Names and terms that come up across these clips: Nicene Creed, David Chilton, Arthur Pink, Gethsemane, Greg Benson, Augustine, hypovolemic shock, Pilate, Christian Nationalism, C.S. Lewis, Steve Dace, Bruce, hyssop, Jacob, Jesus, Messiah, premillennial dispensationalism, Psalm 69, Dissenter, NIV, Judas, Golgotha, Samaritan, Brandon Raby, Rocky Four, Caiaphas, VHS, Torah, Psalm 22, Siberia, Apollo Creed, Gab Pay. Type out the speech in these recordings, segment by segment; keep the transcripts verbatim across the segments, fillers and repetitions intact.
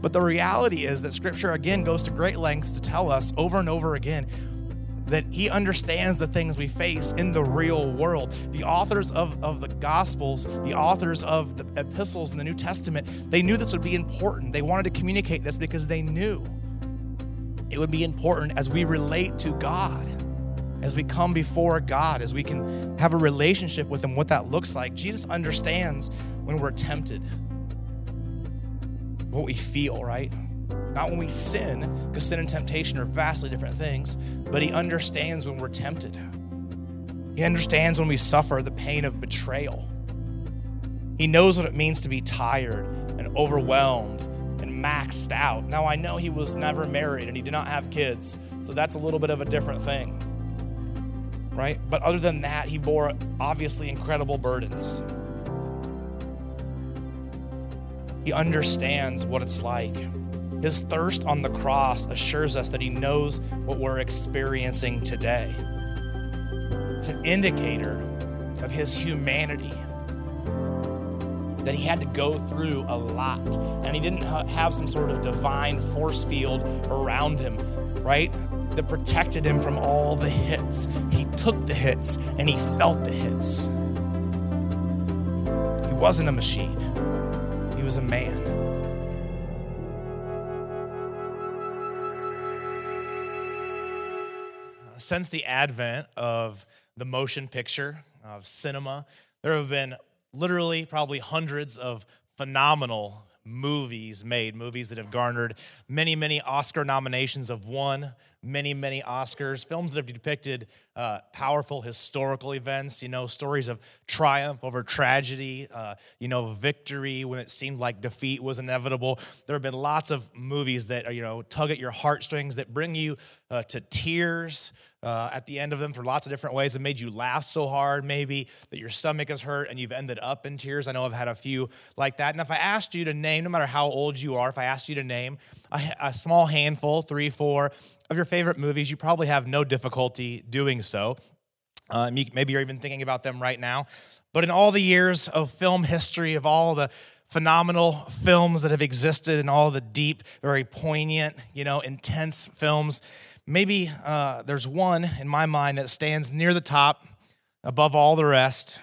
But the reality is that Scripture, again, goes to great lengths to tell us over and over again that he understands the things we face in the real world. The authors of, of the Gospels, the authors of the epistles in the New Testament, they knew this would be important. They wanted to communicate this because they knew it would be important as we relate to God, as we come before God, as we can have a relationship with him, what that looks like. Jesus understands when we're tempted, what we feel, right? Not when we sin, because sin and temptation are vastly different things, but he understands when we're tempted. He understands when we suffer the pain of betrayal. He knows what it means to be tired and overwhelmed and maxed out. Now, I know he was never married and he did not have kids, so that's a little bit of a different thing, right? But other than that, he bore obviously incredible burdens. He understands what it's like. His thirst on the cross assures us that he knows what we're experiencing today. It's an indicator of his humanity, that he had to go through a lot, and he didn't have some sort of divine force field around him, right, that protected him from all the hits. He took the hits, and he felt the hits. He wasn't a machine. He was a man. Since the advent of the motion picture, of cinema, there have been literally probably hundreds of phenomenal movies made, movies that have garnered many, many Oscar nominations, have won many, many Oscars, films that have depicted uh, powerful historical events, you know, stories of triumph over tragedy, uh, you know, victory when it seemed like defeat was inevitable. There have been lots of movies that, you know, tug at your heartstrings, that bring you uh, to tears uh, at the end of them for lots of different ways, that made you laugh so hard maybe that your stomach is hurt and you've ended up in tears. I know I've had a few like that. And if I asked you to name, no matter how old you are, if I asked you to name a, a small handful, three, four, of your favorite movies, you probably have no difficulty doing so. Uh, maybe you're even thinking about them right now. But in all the years of film history, of all the phenomenal films that have existed and all the deep, very poignant, you know, intense films, maybe uh, there's one in my mind that stands near the top above all the rest,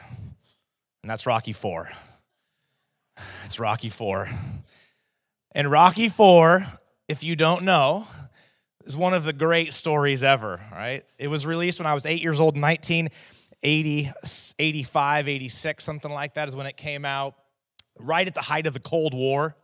and that's Rocky Four. It's Rocky Four. And Rocky Four, if you don't know, is one of the great stories ever, right? It was released when I was eight years old, nineteen eighty, eighty-five, eighty-six, something like that is when it came out, right at the height of the Cold War.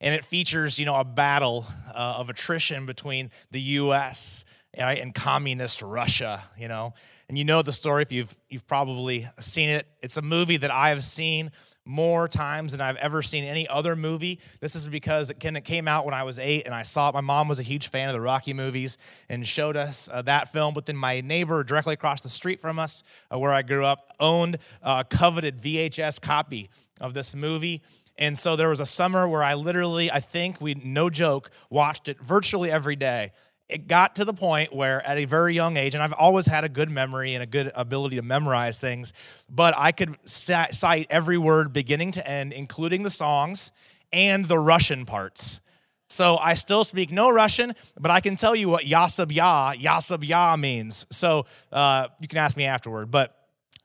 And it features, you know, a battle uh, of attrition between the U S right, and communist Russia, you know. And you know the story if you've, you've probably seen it. It's a movie that I have seen more times than I've ever seen any other movie. This is because it came out when I was eight, and I saw it. My mom was a huge fan of the Rocky movies and showed us uh, that film. But then my neighbor directly across the street from us, uh, where I grew up, owned a coveted V H S copy of this movie. And so there was a summer where I literally, I think we, no joke, watched it virtually every day. It got to the point where at a very young age, and I've always had a good memory and a good ability to memorize things, but I could cite every word beginning to end, including the songs and the Russian parts. So I still speak no Russian, but I can tell you what yasab-ya, yasab-ya means. So uh, you can ask me afterward, but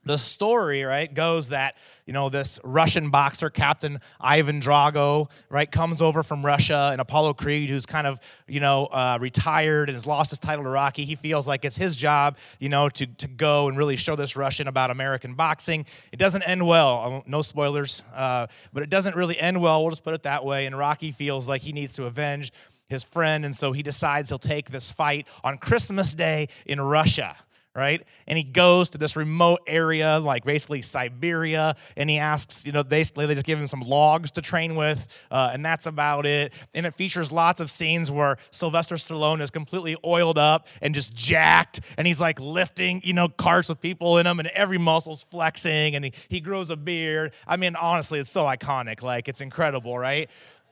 the story, right, goes that, you know, this Russian boxer, Captain Ivan Drago, right, comes over from Russia, and Apollo Creed, who's kind of, you know, uh, retired and has lost his title to Rocky, he feels like it's his job, you know, to, to go and really show this Russian about American boxing. It doesn't end well, no spoilers, uh, but it doesn't really end well, we'll just put it that way, and Rocky feels like he needs to avenge his friend, and so he decides he'll take this fight on Christmas Day in Russia, right? And he goes to this remote area, like basically Siberia, and he asks, you know, basically they just give him some logs to train with, uh, and that's about it. And it features lots of scenes where Sylvester Stallone is completely oiled up and just jacked, and he's like lifting, you know, carts with people in them, and every muscle's flexing, and he, he grows a beard. I mean, honestly, it's so iconic. Like, it's incredible, right?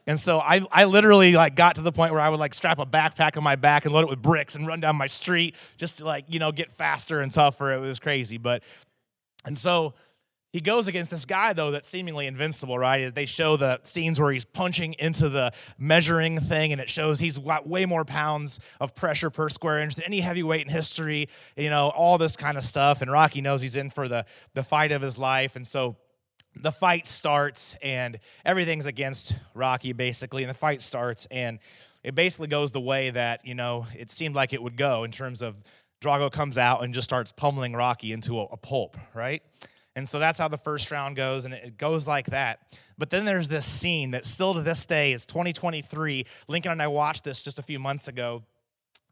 And so I, I literally like got to the point where I would like strap a backpack on my back and load it with bricks and run down my street just to like, you know, get faster and tougher. It was crazy. But, and so He goes against this guy, though, that's seemingly invincible, right? They show the scenes where he's punching into the measuring thing, and it shows he's got way more pounds of pressure per square inch than any heavyweight in history, you know, all this kind of stuff. And Rocky knows he's in for the, the fight of his life. And so the fight starts, and everything's against Rocky, basically. And the fight starts, and it basically goes the way that, you know, it seemed like it would go in terms of Drago comes out and just starts pummeling Rocky into a, a pulp, right? And so that's how the first round goes, and it goes like that. But then there's this scene that still to this day is twenty twenty-three. Lincoln and I watched this just a few months ago,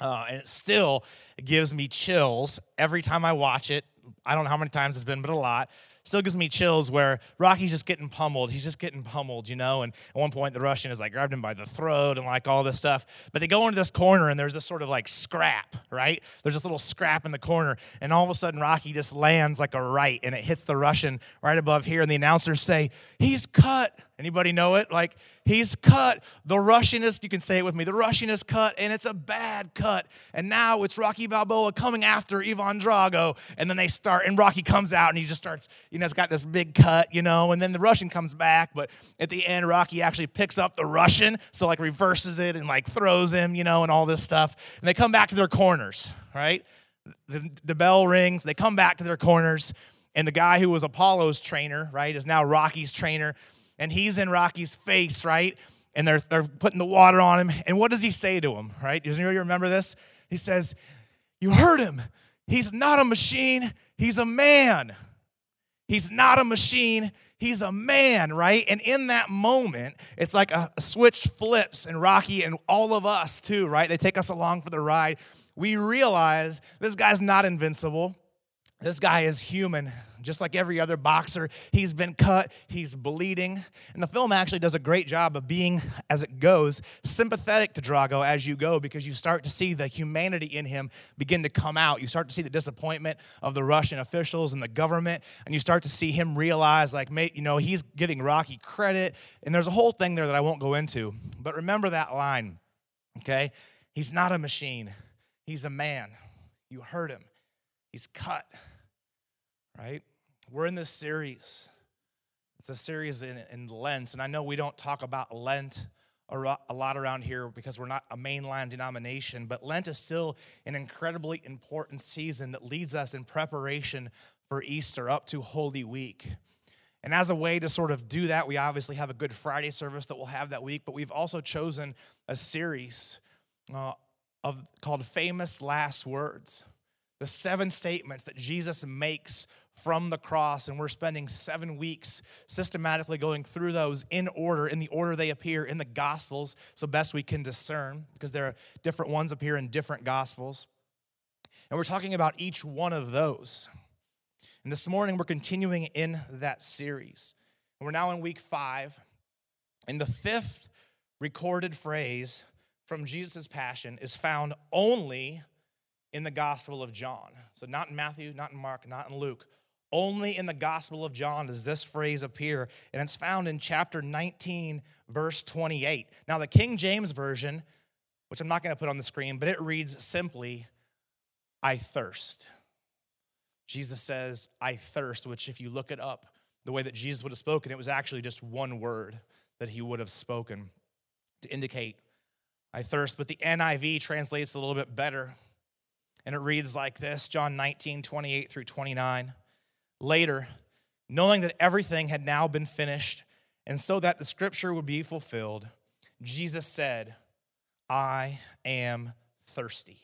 uh, and it still gives me chills every time I watch it. I don't know how many times it's been, but a lot. Still gives me chills where Rocky's just getting pummeled. He's just getting pummeled, you know. And at one point, the Russian is like grabbed him by the throat and like all this stuff. But they go into this corner, and there's this sort of like scrap, right? There's this little scrap in the corner. And all of a sudden, Rocky just lands like a right, and it hits the Russian right above here. And the announcers say, he's cut. Anybody know it? Like, he's cut. The Russian is, you can say it with me, the Russian is cut, and it's a bad cut. And now it's Rocky Balboa coming after Ivan Drago. And then they start, and Rocky comes out, and he just starts, you know, it's got this big cut, you know. And then the Russian comes back, but at the end, Rocky actually picks up the Russian, so, like, reverses it and, like, throws him, you know, and all this stuff. And they come back to their corners, right? The, the bell rings. They come back to their corners, and the guy who was Apollo's trainer, right, is now Rocky's trainer. And he's in Rocky's face, right? And they're, they're putting the water on him. And what does he say to him, right? Does anybody remember this? He says, you heard him. He's not a machine. He's a man. He's not a machine. He's a man, right? And in that moment, it's like a switch flips, and Rocky and all of us too, right? They take us along for the ride. We realize this guy's not invincible. This guy is human, just like every other boxer. He's been cut. He's bleeding. And the film actually does a great job of being, as it goes, sympathetic to Drago as you go, because you start to see the humanity in him begin to come out. You start to see the disappointment of the Russian officials and the government, and you start to see him realize, like, mate, you know, he's giving Rocky credit. And there's a whole thing there that I won't go into. But remember that line, okay? He's not a machine. He's a man. You heard him. He's cut, right? We're in this series. It's a series in, in Lent, and I know we don't talk about Lent a lot around here because we're not a mainline denomination, but Lent is still an incredibly important season that leads us in preparation for Easter up to Holy Week. And as a way to sort of do that, we obviously have a Good Friday service that we'll have that week, but we've also chosen a series uh, of called Famous Last Words. The seven statements that Jesus makes from the cross, and we're spending seven weeks systematically going through those in order, in the order they appear in the Gospels, so best we can discern, because there are different ones appear in different Gospels. And we're talking about each one of those. And this morning, we're continuing in that series. We're now in week five, and the fifth recorded phrase from Jesus' passion is found only in the Gospel of John. So not in Matthew, not in Mark, not in Luke. Only in the Gospel of John does this phrase appear, and it's found in chapter nineteen, verse twenty-eight. Now, the King James Version, which I'm not going to put on the screen, but it reads simply, I thirst. Jesus says, I thirst, which if you look it up, the way that Jesus would have spoken, it was actually just one word that he would have spoken to indicate, I thirst. But the N I V translates a little bit better. And it reads like this, John nineteen, twenty-eight through twenty-nine. Later, knowing that everything had now been finished, and so that the scripture would be fulfilled, Jesus said, I am thirsty.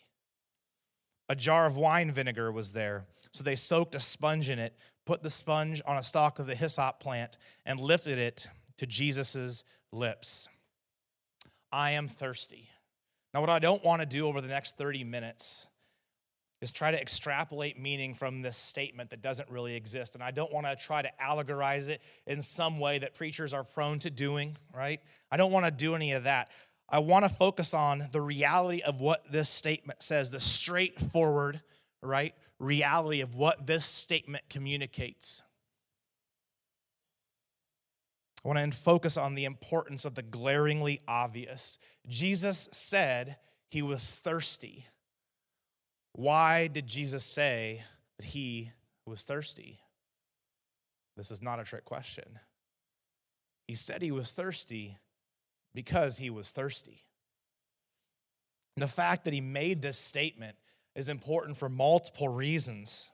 A jar of wine vinegar was there, so they soaked a sponge in it, put the sponge on a stalk of the hyssop plant, and lifted it to Jesus' lips. I am thirsty. Now, what I don't want to do over the next thirty minutes is try to extrapolate meaning from this statement that doesn't really exist. And I don't want to try to allegorize it in some way that preachers are prone to doing, right? I don't want to do any of that. I want to focus on the reality of what this statement says, the straightforward, right, reality of what this statement communicates. I want to focus on the importance of the glaringly obvious. Jesus said he was thirsty. Why did Jesus say that he was thirsty? This is not a trick question. He said he was thirsty because he was thirsty. And the fact that he made this statement is important for multiple reasons.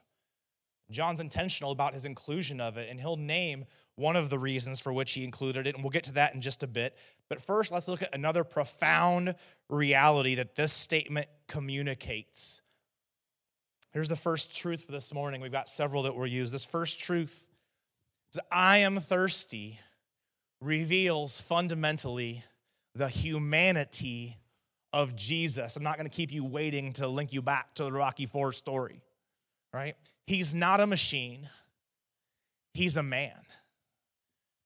John's intentional about his inclusion of it, and he'll name one of the reasons for which he included it, and we'll get to that in just a bit. But first, let's look at another profound reality that this statement communicates. Here's the first truth for this morning. We've got several that were used. This first truth is I am thirsty reveals fundamentally the humanity of Jesus. I'm not going to keep you waiting to link you back to the Rocky Four story, right? He's not a machine. He's a man.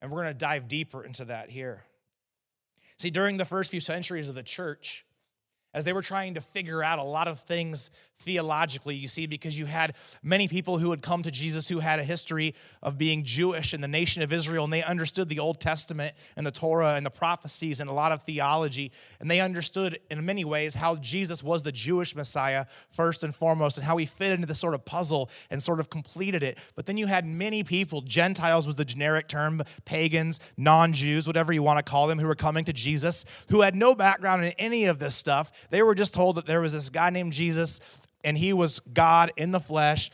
And we're going to dive deeper into that here. See, during the first few centuries of the church, as they were trying to figure out a lot of things theologically, you see, because you had many people who had come to Jesus who had a history of being Jewish in the nation of Israel, and they understood the Old Testament and the Torah and the prophecies and a lot of theology, and they understood in many ways how Jesus was the Jewish Messiah first and foremost and how he fit into this sort of puzzle and sort of completed it. But then you had many people, Gentiles was the generic term, pagans, non-Jews, whatever you want to call them, who were coming to Jesus, who had no background in any of this stuff. They were just told that there was this guy named Jesus, and he was God in the flesh,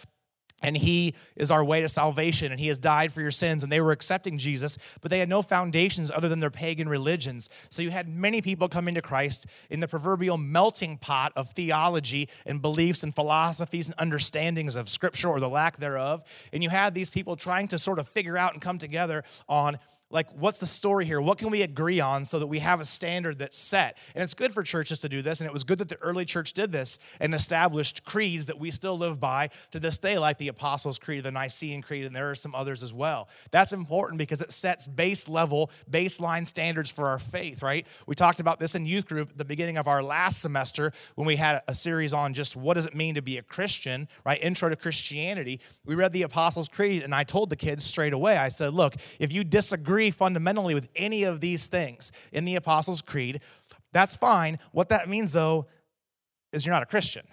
and he is our way to salvation, and he has died for your sins, and they were accepting Jesus, but they had no foundations other than their pagan religions. So you had many people coming to Christ in the proverbial melting pot of theology and beliefs and philosophies and understandings of Scripture or the lack thereof, and you had these people trying to sort of figure out and come together on, like, what's the story here? What can we agree on so that we have a standard that's set? And it's good for churches to do this, and it was good that the early church did this and established creeds that we still live by to this day, like the Apostles' Creed, the Nicene Creed, and there are some others as well. That's important because it sets base level, baseline standards for our faith, right? We talked about this in youth group at the beginning of our last semester when we had a series on just what does it mean to be a Christian, right? Intro to Christianity. We read the Apostles' Creed, and I told the kids straight away, I said, look, if you disagree fundamentally with any of these things in the Apostles' Creed, that's fine. What that means, though, is you're not a Christian,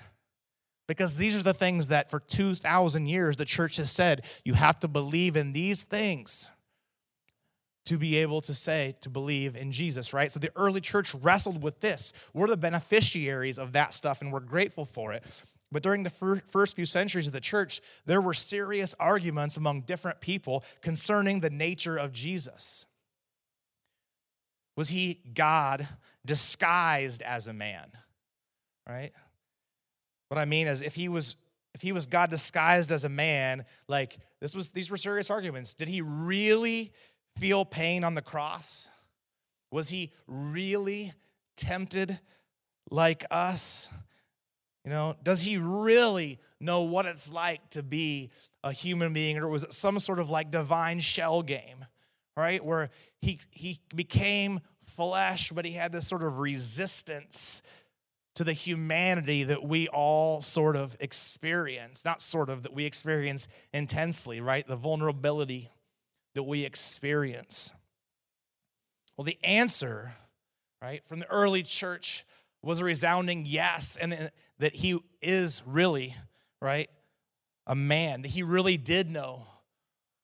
because these are the things that for two thousand years the church has said you have to believe in these things to be able to say to believe in Jesus, right? So the early church wrestled with this. We're the beneficiaries of that stuff, and we're grateful for it. But during the first few centuries of the church, there were serious arguments among different people concerning the nature of Jesus. Was he God disguised as a man, right? What I mean is if he was if he was God disguised as a man, like this was these were serious arguments. Did he really feel pain on the cross? Was he really tempted like us? You know, does he really know what it's like to be a human being? Or was it some sort of like divine shell game, right? Where he he became flesh, but he had this sort of resistance to the humanity that we all sort of experience. Not sort of, that we experience intensely, right? The vulnerability that we experience. Well, the answer, right, from the early church was a resounding yes, and that he is really, right, a man, that he really did know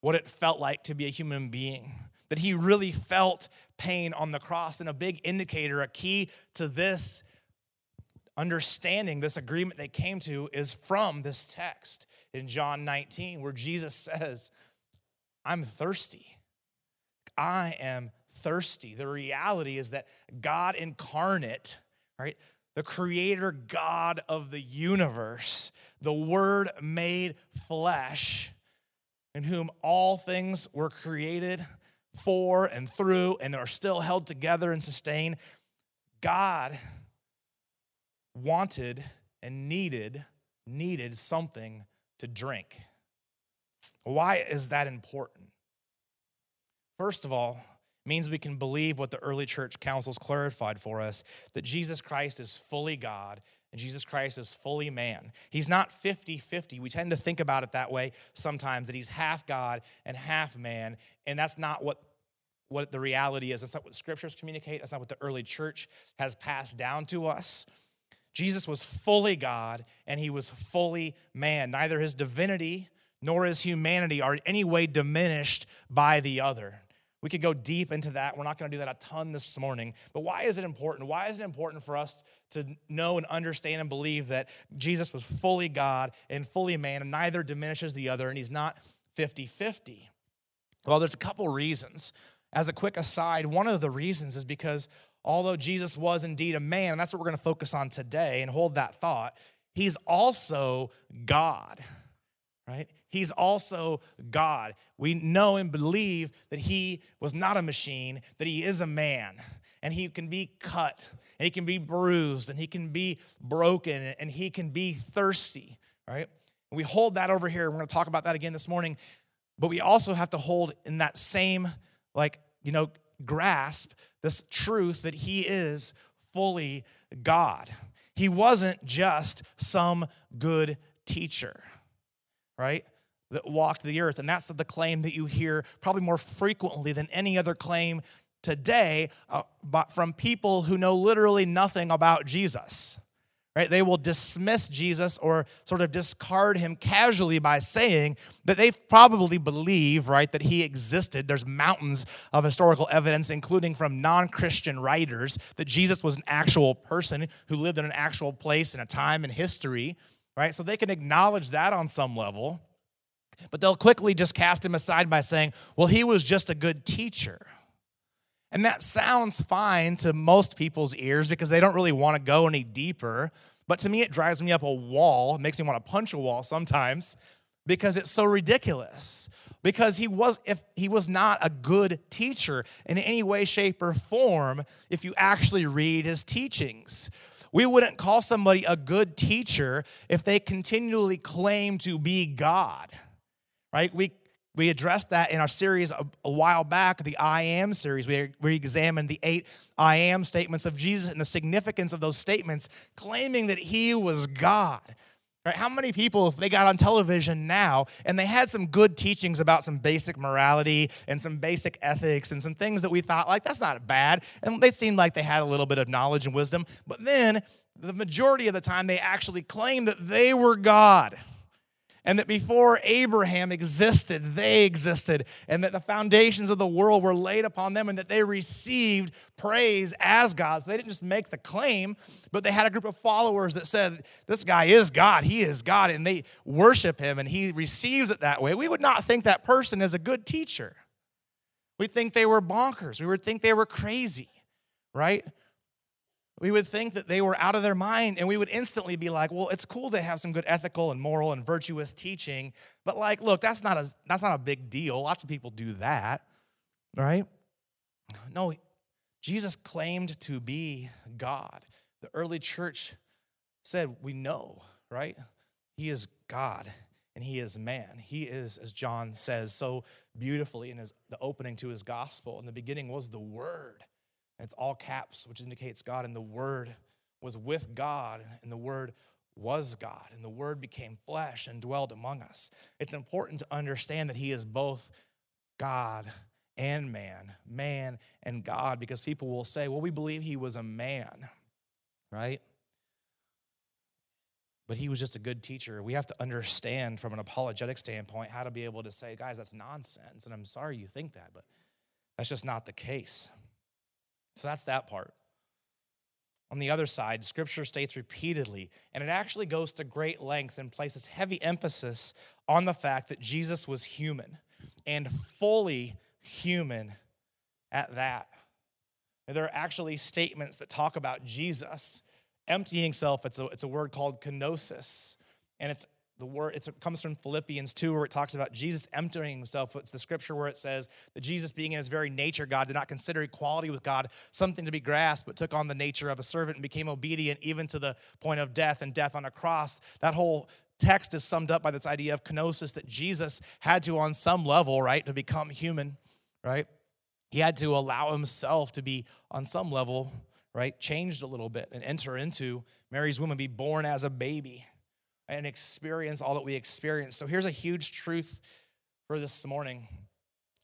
what it felt like to be a human being, that he really felt pain on the cross. And a big indicator, a key to this understanding, this agreement they came to, is from this text in John nineteen, where Jesus says, I'm thirsty. I am thirsty. The reality is that God incarnate, right, the creator God of the universe, the Word made flesh, in whom all things were created for and through and are still held together and sustained, God wanted and needed, needed something to drink. Why is that important? First of all, means we can believe what the early church councils clarified for us, that Jesus Christ is fully God and Jesus Christ is fully man. He's not fifty-fifty. We tend to think about it that way sometimes, that he's half God and half man, and that's not what, what the reality is. That's not what scriptures communicate. That's not what the early church has passed down to us. Jesus was fully God and he was fully man. Neither his divinity nor is humanity are in any way diminished by the other. We could go deep into that. We're not going to do that a ton this morning. But why is it important? Why is it important for us to know and understand and believe that Jesus was fully God and fully man, and neither diminishes the other, and he's not fifty-fifty? Well, there's a couple reasons. As a quick aside, one of the reasons is because although Jesus was indeed a man, and that's what we're going to focus on today and hold that thought, he's also God, right? He's also God. We know and believe that he was not a machine, that he is a man, and he can be cut, and he can be bruised, and he can be broken, and he can be thirsty, right? And we hold that over here. We're going to talk about that again this morning, but we also have to hold in that same, like, you know, grasp this truth that he is fully God. He wasn't just some good teacher, right? That walked the earth. And that's the claim that you hear probably more frequently than any other claim today uh, from people who know literally nothing about Jesus, right? They will dismiss Jesus or sort of discard him casually by saying that they probably believe, right, that he existed. There's mountains of historical evidence, including from non-Christian writers, that Jesus was an actual person who lived in an actual place and a time in history, right? So they can acknowledge that on some level. But they'll quickly just cast him aside by saying, well, he was just a good teacher. And that sounds fine to most people's ears because they don't really want to go any deeper. But to me, it drives me up a wall. It makes me want to punch a wall sometimes because it's so ridiculous. Because he was, if he was not a good teacher in any way, shape, or form, if you actually read his teachings. We wouldn't call somebody a good teacher if they continually claim to be God, right? We we addressed that in our series a, a while back, the I Am series. We, we examined the eight I Am statements of Jesus and the significance of those statements, claiming that he was God, right? How many people, if they got on television now and they had some good teachings about some basic morality and some basic ethics and some things that we thought, like, that's not bad, and they seemed like they had a little bit of knowledge and wisdom, but then the majority of the time they actually claimed that they were God, and that before Abraham existed, they existed, and that the foundations of the world were laid upon them, and that they received praise as gods. They didn't just make the claim, but they had a group of followers that said, this guy is God, he is God, and they worship him, and he receives it that way. We would not think that person is a good teacher. We'd think they were bonkers. We would think they were crazy, right? We would think that they were out of their mind, and we would instantly be like, well, it's cool to have some good ethical and moral and virtuous teaching, but like, look, that's not a that's not a big deal. Lots of people do that, right? No, Jesus claimed to be God. The early church said, we know, right? He is God, and he is man. He is, as John says so beautifully in his, the opening to his gospel, in the beginning was the Word. It's all caps, which indicates God, and the Word was with God, and the Word was God, and the Word became flesh and dwelled among us. It's important to understand that he is both God and man, man and God, because people will say, well, we believe he was a man, right? But he was just a good teacher. We have to understand from an apologetic standpoint how to be able to say, guys, that's nonsense, and I'm sorry you think that, but that's just not the case. So that's that part. On the other side, Scripture states repeatedly, and it actually goes to great lengths and places heavy emphasis on the fact that Jesus was human and fully human at that. And there are actually statements that talk about Jesus emptying himself. It's a, it's a word called kenosis, and it's the word, it's, it comes from Philippians two, where it talks about Jesus emptying himself. It's the scripture where it says that Jesus, being in his very nature God, did not consider equality with God something to be grasped, but took on the nature of a servant and became obedient even to the point of death, and death on a cross. That whole text is summed up by this idea of kenosis, that Jesus had to, on some level, right, to become human, right? He had to allow himself to be, on some level, right, changed a little bit and enter into Mary's womb and be born as a baby, and experience all that we experience. So here's a huge truth for this morning.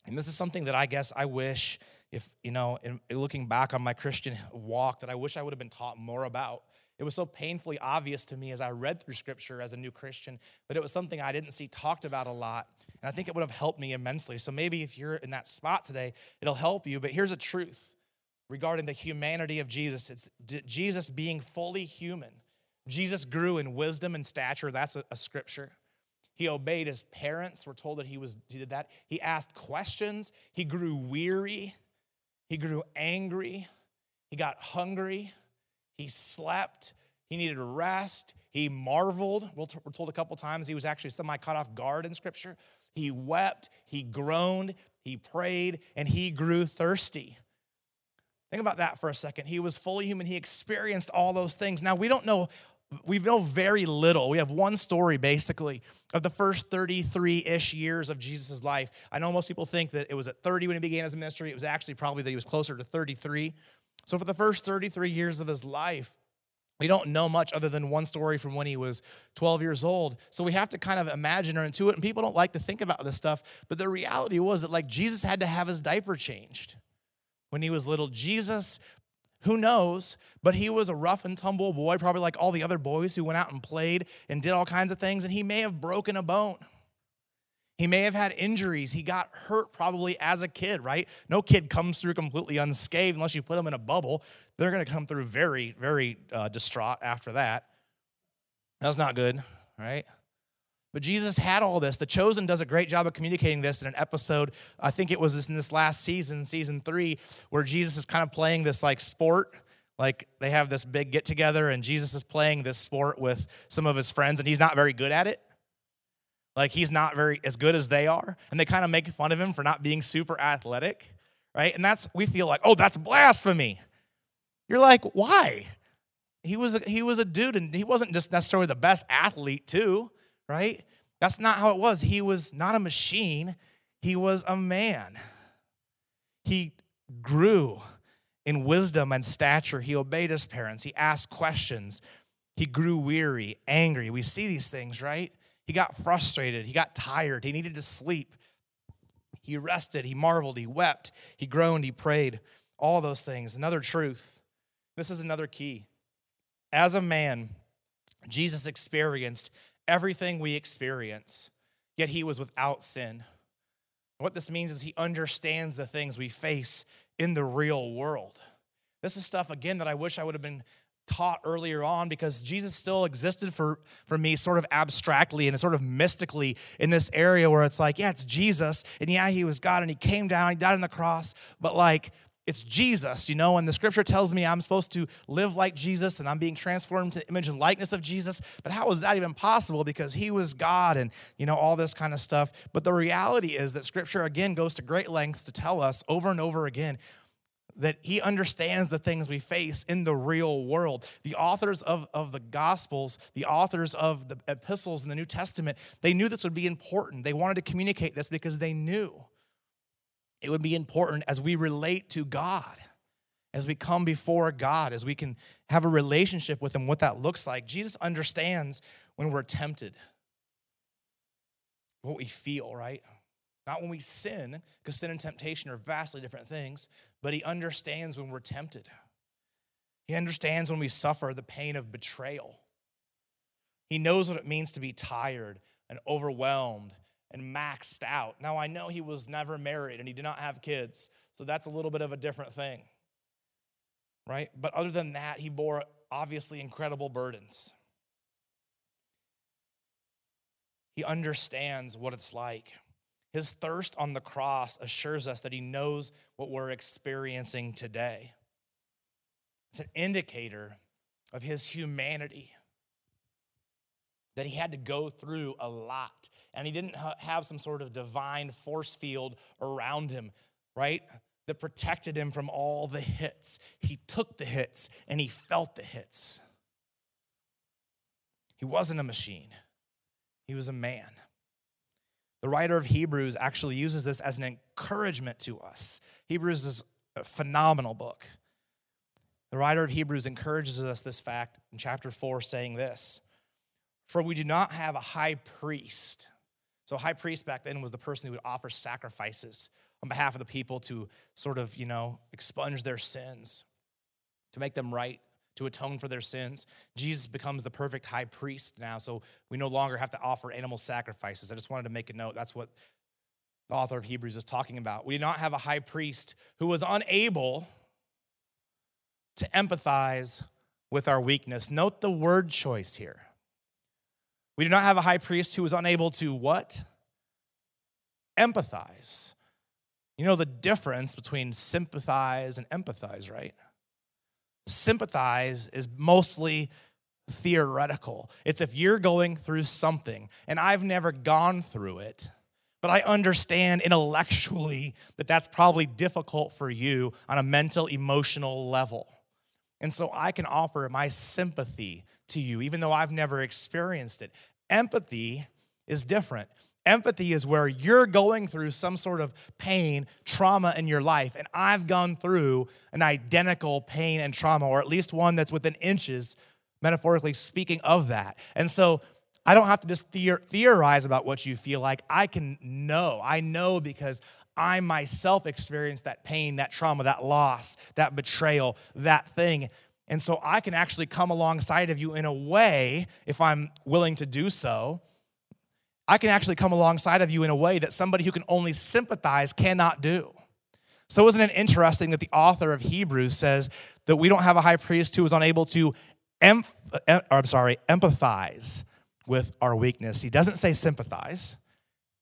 And this is something that I guess I wish if, you know, in, in looking back on my Christian walk that I wish I would have been taught more about. It was so painfully obvious to me as I read through Scripture as a new Christian, but it was something I didn't see talked about a lot, and I think it would have helped me immensely. So maybe if you're in that spot today, it'll help you. But here's a truth regarding the humanity of Jesus. It's Jesus being fully human. Jesus grew in wisdom and stature. That's a, a Scripture. He obeyed his parents. We're told that he, was, he did that. He asked questions. He grew weary. He grew angry. He got hungry. He slept. He needed rest. He marveled. We're told a couple times he was actually semi caught off guard in Scripture. He wept. He groaned. He prayed. And he grew thirsty. Think about that for a second. He was fully human. He experienced all those things. Now, we don't know, we know very little. We have one story, basically, of the first thirty-three-ish years of Jesus' life. I know most people think that it was at thirty when he began his ministry. It was actually probably that he was closer to thirty-three. So for the first thirty-three years of his life, we don't know much other than one story from when he was twelve years old. So we have to kind of imagine or intuit, and people don't like to think about this stuff, but the reality was that, like, Jesus had to have his diaper changed when he was little. Jesus, who knows, but he was a rough and tumble boy, probably like all the other boys who went out and played and did all kinds of things, and he may have broken a bone. He may have had injuries. He got hurt probably as a kid, right? No kid comes through completely unscathed unless you put them in a bubble. They're going to come through very, very uh, distraught after that. That's not good, right? But Jesus had all this. The Chosen does a great job of communicating this in an episode. I think it was in this last season, season three, where Jesus is kind of playing this like sport. Like they have this big get together and Jesus is playing this sport with some of his friends and he's not very good at it. Like he's not very as good as they are. And they kind of make fun of him for not being super athletic, right? And that's, we feel like, oh, that's blasphemy. You're like, why? He was a, he was a dude and he wasn't just necessarily the best athlete too, right? That's not how it was. He was not a machine. He was a man. He grew in wisdom and stature. He obeyed his parents. He asked questions. He grew weary, angry. We see these things, right? He got frustrated. He got tired. He needed to sleep. He rested. He marveled. He wept. He groaned. He prayed. All those things. Another truth. This is another key. As a man, Jesus experienced everything we experience, yet he was without sin. What this means is he understands the things we face in the real world. This is stuff, again, that I wish I would have been taught earlier on, because Jesus still existed for, for me sort of abstractly and sort of mystically in this area where it's like, yeah, it's Jesus, and yeah, he was God, and he came down, he died on the cross, but like, it's Jesus, you know, and the Scripture tells me I'm supposed to live like Jesus, and I'm being transformed to the image and likeness of Jesus, but how is that even possible? Because he was God, and, you know, all this kind of stuff. But the reality is that Scripture, again, goes to great lengths to tell us over and over again that he understands the things we face in the real world. The authors of, of the Gospels, the authors of the epistles in the New Testament, they knew this would be important. They wanted to communicate this because they knew it would be important as we relate to God, as we come before God, as we can have a relationship with him, what that looks like. Jesus understands when we're tempted, what we feel, right? Not when we sin, because sin and temptation are vastly different things, but he understands when we're tempted. He understands when we suffer the pain of betrayal. He knows what it means to be tired and overwhelmed and maxed out. Now, I know he was never married and he did not have kids, so that's a little bit of a different thing, right? But other than that, he bore obviously incredible burdens. He understands what it's like. His thirst on the cross assures us that he knows what we're experiencing today. It's an indicator of his humanity, that he had to go through a lot, and he didn't have some sort of divine force field around him, right, that protected him from all the hits. He took the hits, and he felt the hits. He wasn't a machine. He was a man. The writer of Hebrews actually uses this as an encouragement to us. Hebrews is a phenomenal book. The writer of Hebrews encourages us this fact in chapter four, saying this: "For we do not have a high priest." So a high priest back then was the person who would offer sacrifices, a on behalf of the people to sort of, you know, expunge their sins, to make them right, to atone for their sins. Jesus becomes the perfect high priest now, so we no longer have to offer animal sacrifices. I just wanted to make a note. That's what the author of Hebrews is talking about. We do not have a high priest who was unable to empathize with our weakness. Note the word choice here. We do not have a high priest who is unable to what? Empathize. You know the difference between sympathize and empathize, right? Sympathize is mostly theoretical. It's if you're going through something, and I've never gone through it, but I understand intellectually that that's probably difficult for you on a mental, emotional level. And so I can offer my sympathy to you, even though I've never experienced it. Empathy is different. Empathy is where you're going through some sort of pain, trauma in your life, and I've gone through an identical pain and trauma, or at least one that's within inches, metaphorically speaking, of that. And so I don't have to just theorize about what you feel like. I can know. I know because I myself experienced that pain, that trauma, that loss, that betrayal, that thing. And so I can actually come alongside of you in a way, if I'm willing to do so, I can actually come alongside of you in a way that somebody who can only sympathize cannot do. So isn't it interesting that the author of Hebrews says that we don't have a high priest who is unable to em- em- or, I'm sorry, empathize with our weakness. He doesn't say sympathize.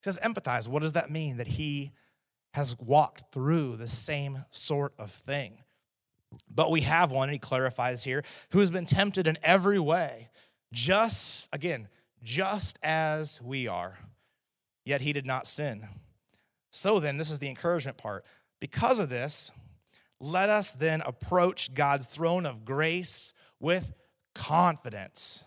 He says empathize. What does that mean? That he has walked through the same sort of thing. But we have one, and he clarifies here, who has been tempted in every way, just, again, just as we are, yet he did not sin. So then, this is the encouragement part. Because of this, let us then approach God's throne of grace with confidence,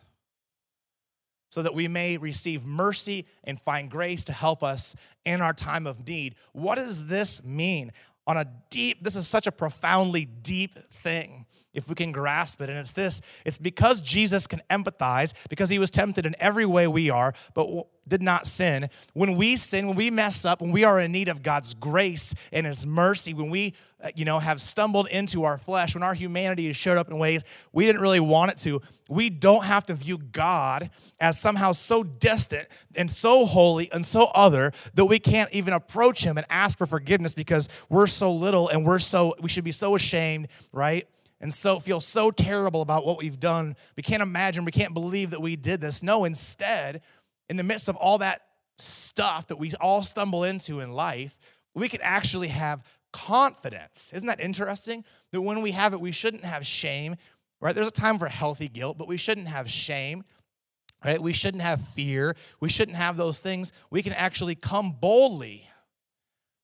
so that we may receive mercy and find grace to help us in our time of need. What does this mean? On a deep, this is such a profoundly deep thing, if we can grasp it. And it's this, it's because Jesus can empathize, because he was tempted in every way we are, but did not sin. When we sin, when we mess up, when we are in need of God's grace and his mercy, when we, you know, have stumbled into our flesh, when our humanity has showed up in ways we didn't really want it to, we don't have to view God as somehow so distant and so holy and so other that we can't even approach him and ask for forgiveness because we're so little and we're so, we should be so ashamed, right? And so feel so terrible about what we've done. We can't imagine, we can't believe that we did this. No, instead, in the midst of all that stuff that we all stumble into in life, we can actually have confidence. Isn't that interesting? That when we have it, we shouldn't have shame, right? There's a time for healthy guilt, but we shouldn't have shame, right? We shouldn't have fear. We shouldn't have those things. We can actually come boldly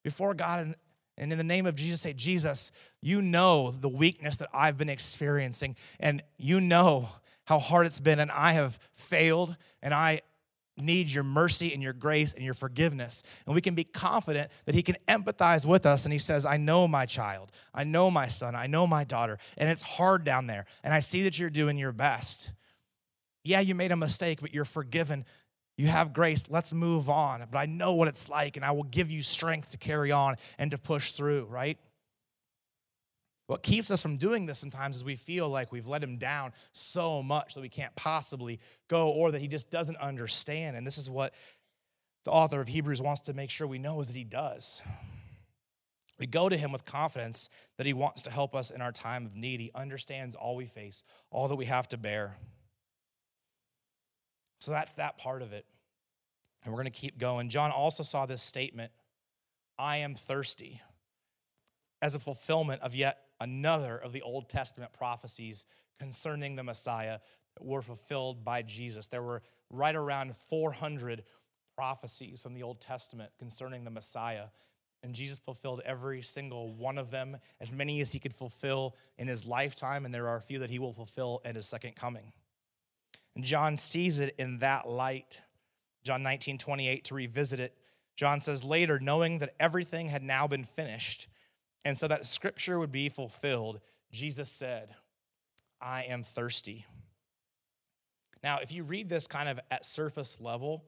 before God and And in the name of Jesus, say, Jesus, you know the weakness that I've been experiencing, and you know how hard it's been, and I have failed, and I need your mercy and your grace and your forgiveness. And we can be confident that he can empathize with us, and he says, I know my child, I know my son, I know my daughter, and it's hard down there, and I see that you're doing your best. Yeah, you made a mistake, but you're forgiven. You have grace, let's move on. But I know what it's like, and I will give you strength to carry on and to push through, right? What keeps us from doing this sometimes is we feel like we've let him down so much that we can't possibly go, or that he just doesn't understand. And this is what the author of Hebrews wants to make sure we know, is that he does. We go to him with confidence that he wants to help us in our time of need. He understands all we face, all that we have to bear. So that's that part of it. And we're going to keep going. John also saw this statement, I am thirsty, as a fulfillment of yet another of the Old Testament prophecies concerning the Messiah that were fulfilled by Jesus. There were right around four hundred prophecies from the Old Testament concerning the Messiah. And Jesus fulfilled every single one of them, as many as he could fulfill in his lifetime. And there are a few that he will fulfill at his second coming. And John sees it in that light. John nineteen twenty-eight, to revisit it, John says, later, knowing that everything had now been finished, and so that scripture would be fulfilled, Jesus said, I am thirsty. Now, if you read this kind of at surface level,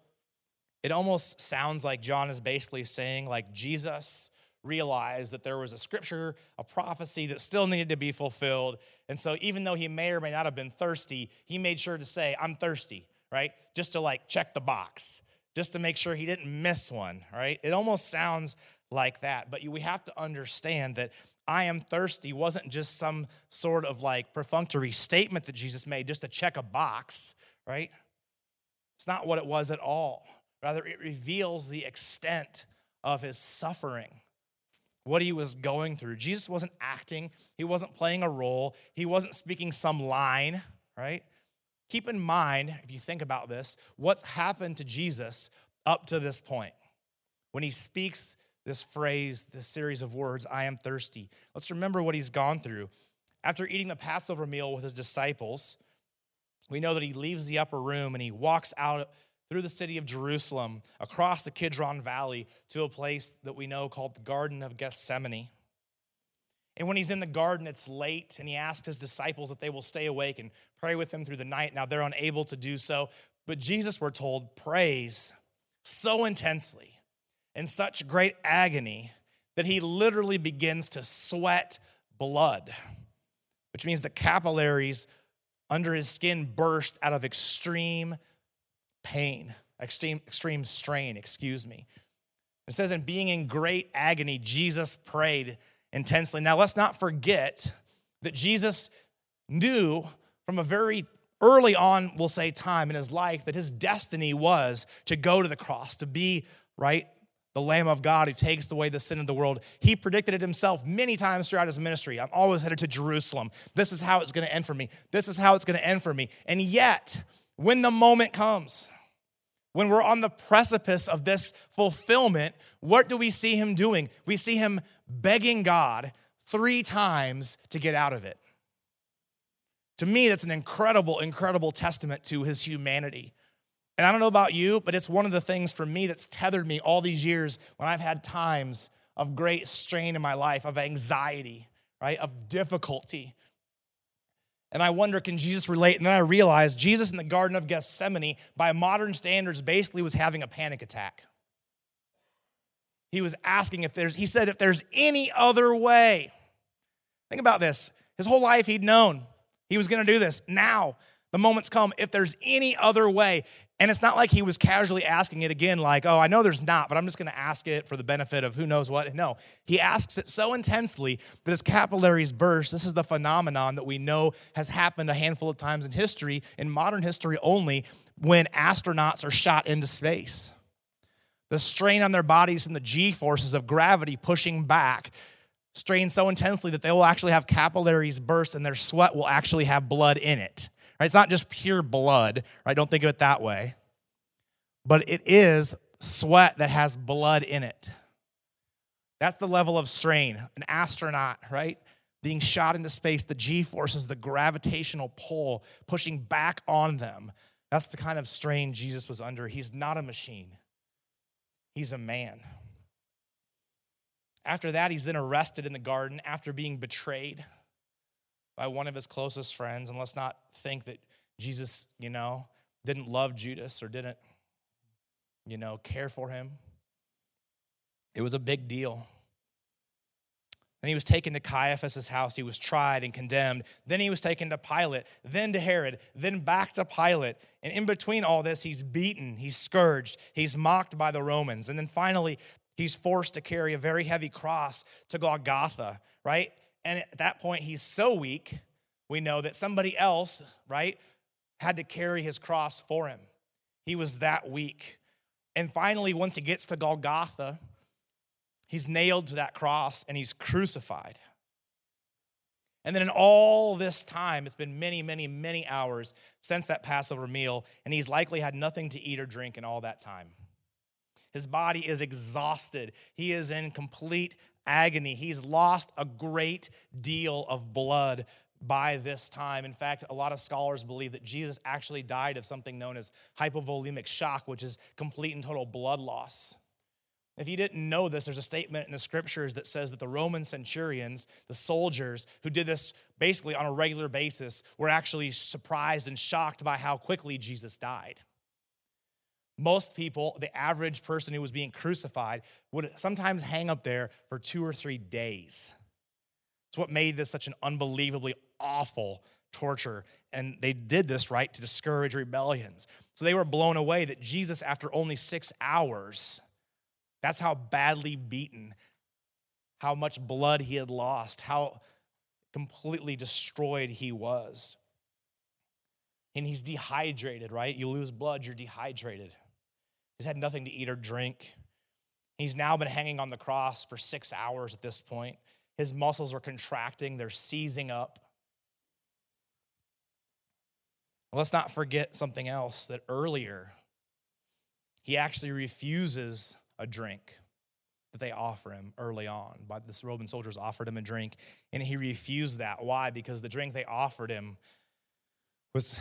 it almost sounds like John is basically saying, like, Jesus realized that there was a scripture, a prophecy that still needed to be fulfilled. And so even though he may or may not have been thirsty, he made sure to say, I'm thirsty, right? Just to like check the box, just to make sure he didn't miss one, right? It almost sounds like that, but we have to understand that I am thirsty wasn't just some sort of like perfunctory statement that Jesus made just to check a box, right? It's not what it was at all. Rather, it reveals the extent of his suffering, what he was going through. Jesus wasn't acting. He wasn't playing a role. He wasn't speaking some line, right? Keep in mind, if you think about this, what's happened to Jesus up to this point when he speaks this phrase, this series of words, I am thirsty. Let's remember what he's gone through. After eating the Passover meal with his disciples, we know that he leaves the upper room and he walks out through the city of Jerusalem, across the Kidron Valley, to a place that we know called the Garden of Gethsemane. And when he's in the garden, it's late, and he asks his disciples that they will stay awake and pray with him through the night. Now, they're unable to do so, but Jesus, we're told, prays so intensely in such great agony that he literally begins to sweat blood, which means the capillaries under his skin burst out of extreme pain, extreme, extreme strain, excuse me. It says, and being in great agony, Jesus prayed intensely. Now, let's not forget that Jesus knew from a very early on, we'll say, time in his life that his destiny was to go to the cross, to be, right, the Lamb of God who takes away the sin of the world. He predicted it himself many times throughout his ministry. I'm always headed to Jerusalem. This is how it's going to end for me. This is how it's going to end for me. And yet, when the moment comes, when we're on the precipice of this fulfillment, what do we see him doing? We see him begging God three times to get out of it. To me, that's an incredible, incredible testament to his humanity. And I don't know about you, but it's one of the things for me that's tethered me all these years when I've had times of great strain in my life, of anxiety, right, of difficulty. And I wonder, can Jesus relate? And then I realized Jesus in the Garden of Gethsemane, by modern standards, basically was having a panic attack. He was asking if there's, he said, if there's any other way. Think about this. His whole life he'd known he was going to do this. Now the moment's come. If there's any other way. And it's not like he was casually asking it again, like, oh, I know there's not, but I'm just going to ask it for the benefit of who knows what. No, he asks it so intensely that his capillaries burst. This is the phenomenon that we know has happened a handful of times in history, in modern history only, when astronauts are shot into space. The strain on their bodies from the G-forces of gravity pushing back strain so intensely that they will actually have capillaries burst and their sweat will actually have blood in it. Right, it's not just pure blood, right? Don't think of it that way. But it is sweat that has blood in it. That's the level of strain. An astronaut, right, being shot into space, the G-forces, the gravitational pull pushing back on them. That's the kind of strain Jesus was under. He's not a machine. He's a man. After that, he's then arrested in the garden after being betrayed by one of his closest friends, and let's not think that Jesus, you know, didn't love Judas or didn't, you know, care for him. It was a big deal. Then he was taken to Caiaphas' house. He was tried and condemned. Then he was taken to Pilate, then to Herod, then back to Pilate. And in between all this, he's beaten, he's scourged, he's mocked by the Romans. And then finally, he's forced to carry a very heavy cross to Golgotha, right? And at that point, he's so weak, we know that somebody else, right, had to carry his cross for him. He was that weak. And finally, once he gets to Golgotha, he's nailed to that cross and he's crucified. And then in all this time, it's been many, many, many hours since that Passover meal, and he's likely had nothing to eat or drink in all that time. His body is exhausted. He is in complete agony. He's lost a great deal of blood by this time. In fact, a lot of scholars believe that Jesus actually died of something known as hypovolemic shock, which is complete and total blood loss. If you didn't know this, there's a statement in the scriptures that says that the Roman centurions, the soldiers who did this basically on a regular basis, were actually surprised and shocked by how quickly Jesus died. Most people, the average person who was being crucified, would sometimes hang up there for two or three days. It's what made this such an unbelievably awful torture. And they did this, right, to discourage rebellions. So they were blown away that Jesus, after only six hours, that's how badly beaten, how much blood he had lost, how completely destroyed he was. And he's dehydrated, right? You lose blood, you're dehydrated. He's had nothing to eat or drink. He's now been hanging on the cross for six hours at this point. His muscles are contracting, they're seizing up. Let's not forget something else, that earlier, he actually refuses a drink that they offer him early on. But this Roman soldiers offered him a drink, and he refused that. Why? Because the drink they offered him was,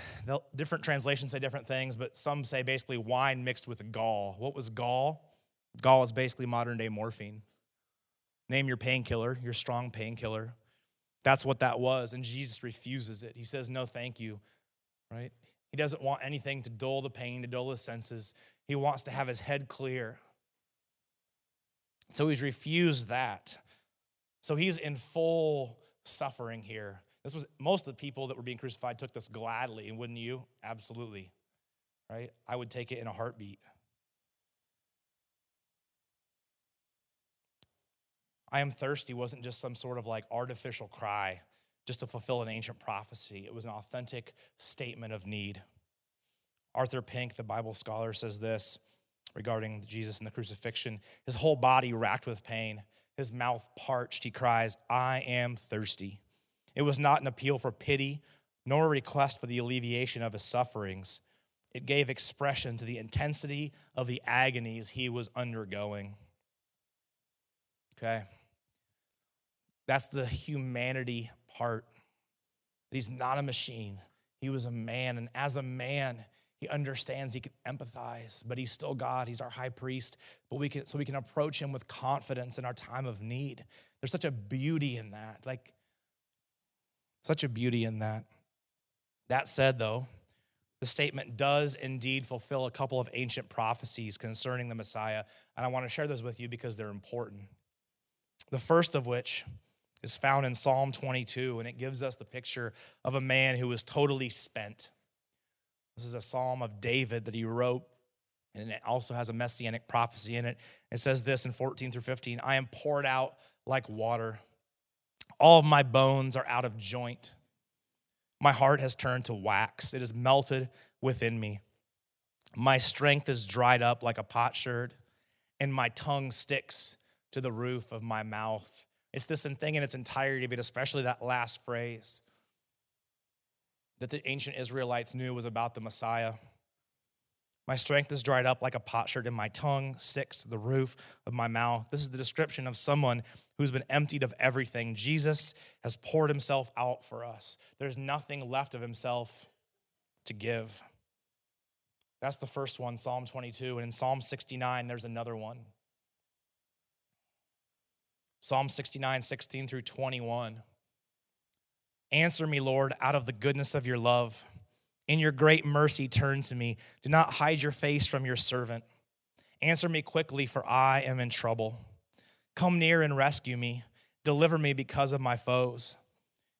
different translations say different things, but some say basically wine mixed with gall. What was gall? Gall is basically modern-day morphine. Name your painkiller, your strong painkiller. That's what that was, and Jesus refuses it. He says, no, thank you, right? He doesn't want anything to dull the pain, to dull his senses. He wants to have his head clear. So he's refused that. So he's in full suffering here. This was, most of the people that were being crucified took this gladly, and wouldn't you? Absolutely, right? I would take it in a heartbeat. I am thirsty wasn't just some sort of like artificial cry just to fulfill an ancient prophecy. It was an authentic statement of need. Arthur Pink, the Bible scholar, says this regarding Jesus and the crucifixion. His whole body racked with pain, his mouth parched, he cries, "I am thirsty." It was not an appeal for pity, nor a request for the alleviation of his sufferings. It gave expression to the intensity of the agonies he was undergoing. Okay? That's the humanity part. He's not a machine. He was a man, and as a man, he understands, he can empathize, but he's still God. He's our high priest, but we can so we can approach him with confidence in our time of need. There's such a beauty in that. Like, Such a beauty in that. That said, though, the statement does indeed fulfill a couple of ancient prophecies concerning the Messiah, and I want to share those with you because they're important. The first of which is found in Psalm twenty-two, and it gives us the picture of a man who is totally spent. This is a psalm of David that he wrote, and it also has a messianic prophecy in it. It says this in fourteen through fifteen, "I am poured out like water. All of my bones are out of joint. My heart has turned to wax. It is melted within me. My strength is dried up like a potsherd, and my tongue sticks to the roof of my mouth." It's this thing in its entirety, but especially that last phrase that the ancient Israelites knew was about the Messiah. My strength is dried up like a potsherd, and my tongue sticks to the roof of my mouth. This is the description of someone who's been emptied of everything. Jesus has poured himself out for us. There's nothing left of himself to give. That's the first one, Psalm twenty-two. And in Psalm sixty-nine, there's another one. Psalm sixty-nine, sixteen through twenty-one. "Answer me, Lord, out of the goodness of your love. In your great mercy, turn to me. Do not hide your face from your servant. Answer me quickly, for I am in trouble. Come near and rescue me. Deliver me because of my foes.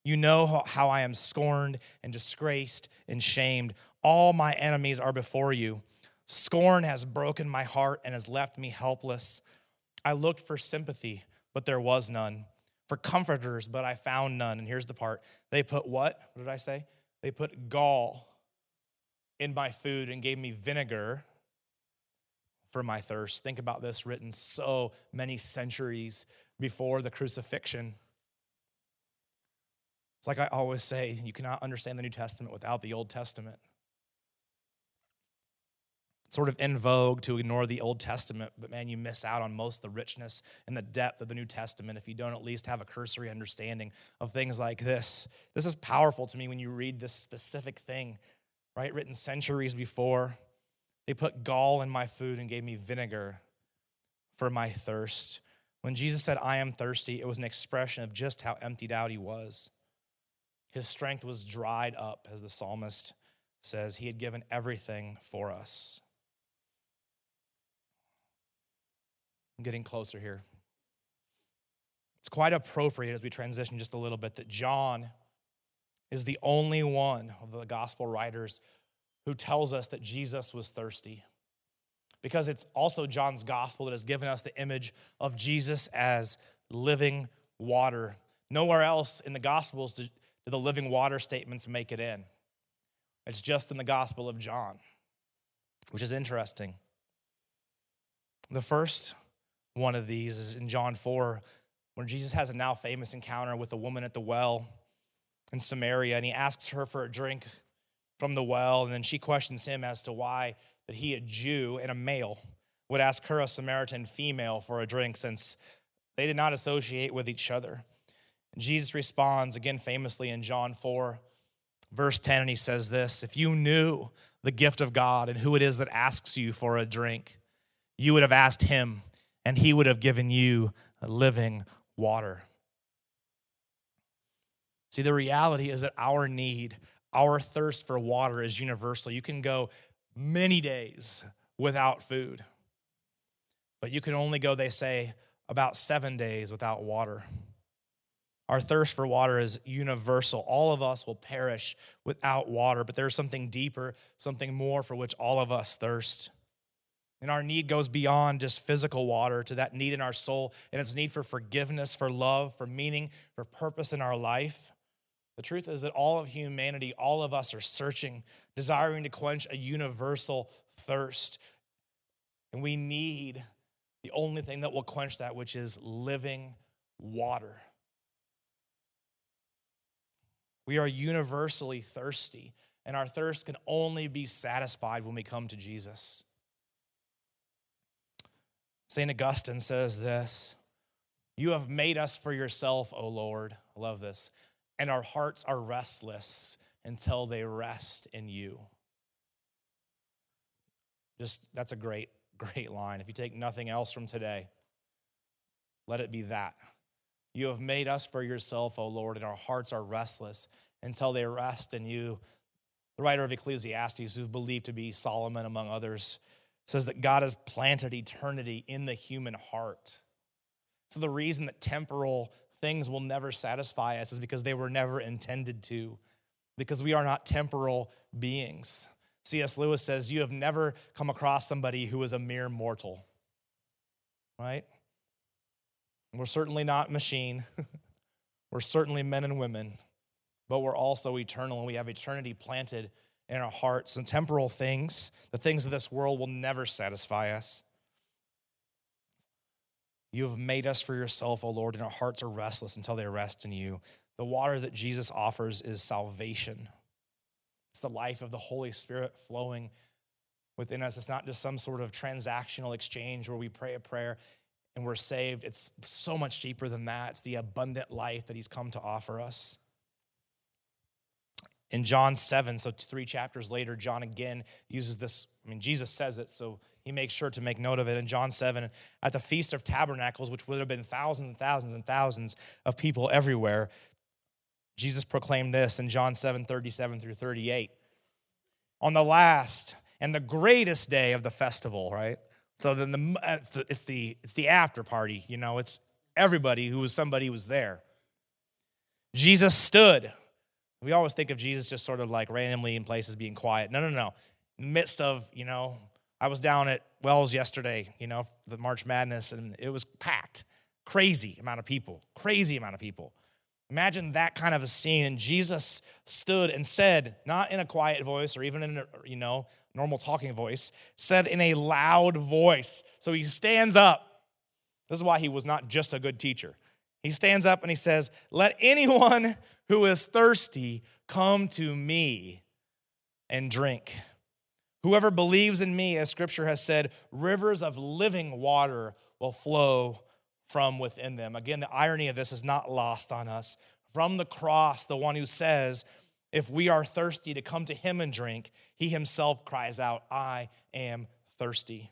You know how I am scorned and disgraced and shamed. All my enemies are before you. Scorn has broken my heart and has left me helpless. I looked for sympathy, but there was none. For comforters, but I found none." And here's the part. They put what? What did I say? They put gall in my food and gave me vinegar for my thirst. Think about this, written so many centuries before the crucifixion. It's like I always say, you cannot understand the New Testament without the Old Testament. It's sort of in vogue to ignore the Old Testament, but man, you miss out on most of the richness and the depth of the New Testament if you don't at least have a cursory understanding of things like this. This is powerful to me when you read this specific thing, right? Written centuries before. They put gall in my food and gave me vinegar for my thirst. When Jesus said, "I am thirsty," it was an expression of just how emptied out he was. His strength was dried up, as the psalmist says. He had given everything for us. I'm getting closer here. It's quite appropriate as we transition just a little bit that John is the only one of the gospel writers who tells us that Jesus was thirsty, because it's also John's gospel that has given us the image of Jesus as living water. Nowhere else in the gospels do the living water statements make it in. It's just in the gospel of John, which is interesting. The first one of these is in John four, when Jesus has a now famous encounter with a woman at the well in Samaria, and he asks her for a drink from the well, and then she questions him as to why that he, a Jew and a male, would ask her, a Samaritan female, for a drink, since they did not associate with each other. And Jesus responds, again famously in John four, verse ten, and he says this: if you knew the gift of God and who it is that asks you for a drink, you would have asked him, and he would have given you living water. See, the reality is that our need, our thirst for water is universal. You can go many days without food, but you can only go, they say, about seven days without water. Our thirst for water is universal. All of us will perish without water, but there's something deeper, something more for which all of us thirst. And our need goes beyond just physical water to that need in our soul and its need for forgiveness, for love, for meaning, for purpose in our life. The truth is that all of humanity, all of us are searching, desiring to quench a universal thirst. And we need the only thing that will quench that, which is living water. We are universally thirsty, and our thirst can only be satisfied when we come to Jesus. Saint Augustine says this: you have made us for yourself, O Lord. I love this. And our hearts are restless until they rest in you. Just, that's a great, great line. If you take nothing else from today, let it be that. You have made us for yourself, O Lord, and our hearts are restless until they rest in you. The writer of Ecclesiastes, who's believed to be Solomon, among others, says that God has planted eternity in the human heart. So the reason that temporal things will never satisfy us is because they were never intended to, because we are not temporal beings. C S Lewis says, you have never come across somebody who is a mere mortal, right? We're certainly not machine. We're certainly men and women, but we're also eternal, and we have eternity planted in our hearts. And temporal things, the things of this world, will never satisfy us. You have made us for yourself, O Lord, and our hearts are restless until they rest in you. The water that Jesus offers is salvation. It's the life of the Holy Spirit flowing within us. It's not just some sort of transactional exchange where we pray a prayer and we're saved. It's so much deeper than that. It's the abundant life that he's come to offer us. In John seven, so three chapters later, John again uses this. I mean, Jesus says it, so he makes sure to make note of it. In John seven, at the Feast of Tabernacles, which would have been thousands and thousands and thousands of people everywhere, Jesus proclaimed this in John seven, thirty-seven through thirty-eight. On the last and the greatest day of the festival, right? So then the it's the it's the after party, you know, it's everybody who was somebody was there. Jesus stood. We always think of Jesus just sort of like randomly in places being quiet. No, no, no. In the midst of, you know, I was down at Wells yesterday, you know, the March Madness, and it was packed. Crazy amount of people. Crazy amount of people. Imagine that kind of a scene. And Jesus stood and said, not in a quiet voice or even in a, you know, normal talking voice, said in a loud voice. So he stands up. This is why he was not just a good teacher. He stands up and he says, let anyone who is thirsty come to me and drink. Whoever believes in me, as Scripture has said, rivers of living water will flow from within them. Again, the irony of this is not lost on us. From the cross, the one who says, if we are thirsty to come to him and drink, he himself cries out, I am thirsty.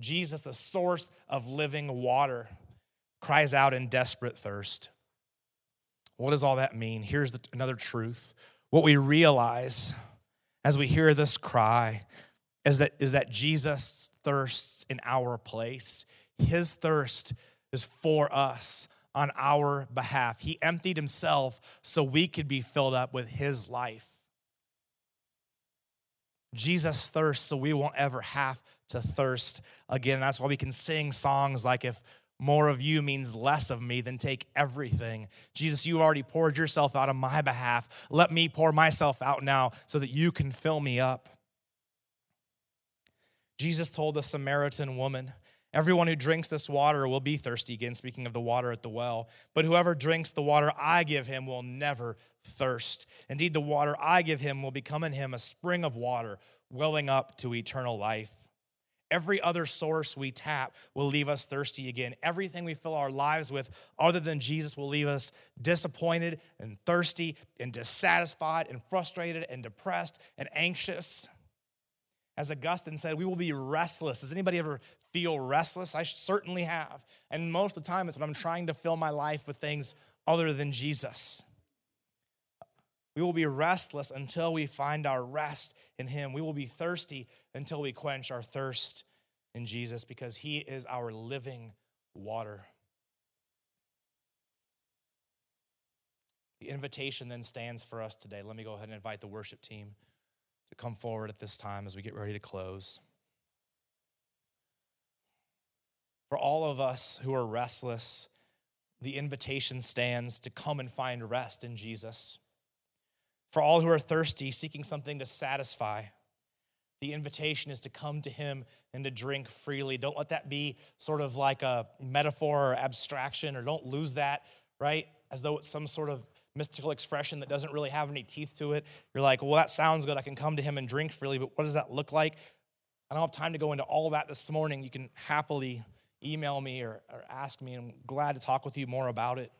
Jesus, the source of living water, cries out in desperate thirst. What does all that mean? Here's the, another truth. What we realize as we hear this cry is that, is that Jesus thirsts in our place. His thirst is for us on our behalf. He emptied himself so we could be filled up with his life. Jesus thirsts so we won't ever have to thirst again. That's why we can sing songs like, if more of you means less of me, then take everything. Jesus, you already poured yourself out on my behalf. Let me pour myself out now so that you can fill me up. Jesus told the Samaritan woman, everyone who drinks this water will be thirsty again, speaking of the water at the well. But whoever drinks the water I give him will never thirst. Indeed, the water I give him will become in him a spring of water, welling up to eternal life. Every other source we tap will leave us thirsty again. Everything we fill our lives with other than Jesus will leave us disappointed and thirsty and dissatisfied and frustrated and depressed and anxious. As Augustine said, we will be restless. Does anybody ever feel restless? I certainly have. And most of the time, it's when I'm trying to fill my life with things other than Jesus. We will be restless until we find our rest in him. We will be thirsty until we quench our thirst in Jesus, because he is our living water. The invitation then stands for us today. Let me go ahead and invite the worship team to come forward at this time as we get ready to close. For all of us who are restless, the invitation stands to come and find rest in Jesus. For all who are thirsty, seeking something to satisfy, the invitation is to come to him and to drink freely. Don't let that be sort of like a metaphor or abstraction, or don't lose that, right? As though it's some sort of mystical expression that doesn't really have any teeth to it. You're like, well, that sounds good. I can come to him and drink freely, but what does that look like? I don't have time to go into all that this morning. You can happily email me or, or ask me, and I'm glad to talk with you more about it.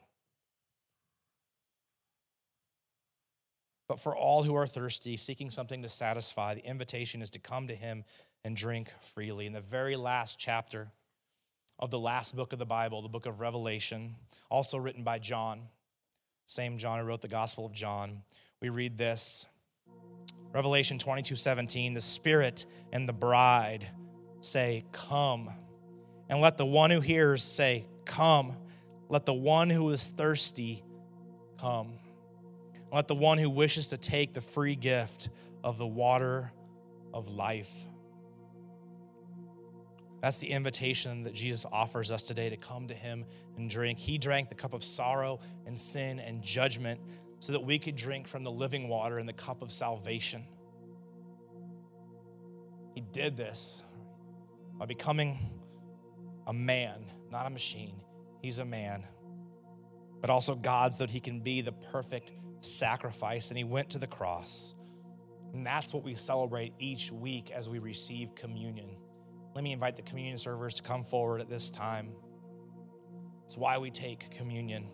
But for all who are thirsty, seeking something to satisfy, the invitation is to come to him and drink freely. In the very last chapter of the last book of the Bible, the book of Revelation, also written by John, same John who wrote the Gospel of John, we read this, Revelation twenty-two seventeen, the Spirit and the bride say, come. And let the one who hears say, come. Let the one who is thirsty come. Let the one who wishes to take the free gift of the water of life. That's the invitation that Jesus offers us today, to come to him and drink. He drank the cup of sorrow and sin and judgment so that we could drink from the living water and the cup of salvation. He did this by becoming a man, not a machine. He's a man, but also God, so that he can be the perfect sacrifice, and he went to the cross. And that's what we celebrate each week as we receive communion. Let me invite the communion servers to come forward at this time. It's why we take communion.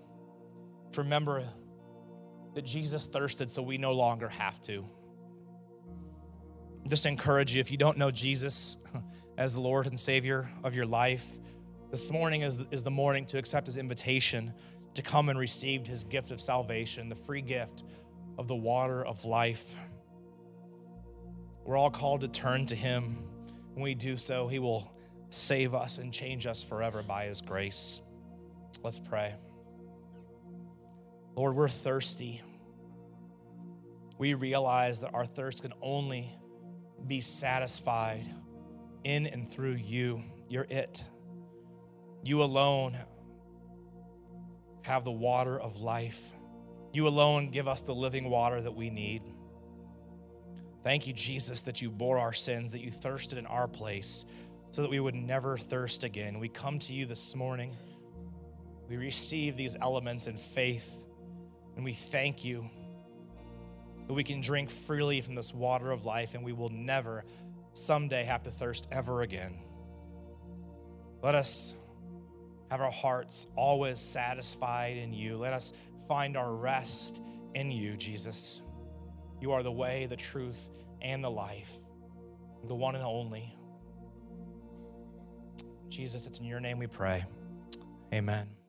To remember that Jesus thirsted so we no longer have to. Just encourage you, if you don't know Jesus as the Lord and Savior of your life, this morning is is the morning to accept his invitation to come and receive his gift of salvation, the free gift of the water of life. We're all called to turn to him. When we do so, he will save us and change us forever by his grace. Let's pray. Lord, we're thirsty. We realize that our thirst can only be satisfied in and through you. You're it. You alone have the water of life. You alone give us the living water that we need. Thank you, Jesus, that you bore our sins, that you thirsted in our place so that we would never thirst again. We come to you this morning. We receive these elements in faith, and we thank you that we can drink freely from this water of life, and we will never someday have to thirst ever again. Let us have our hearts always satisfied in you. Let us find our rest in you, Jesus. You are the way, the truth, and the life, the one and only. Jesus, it's in your name we pray. Amen.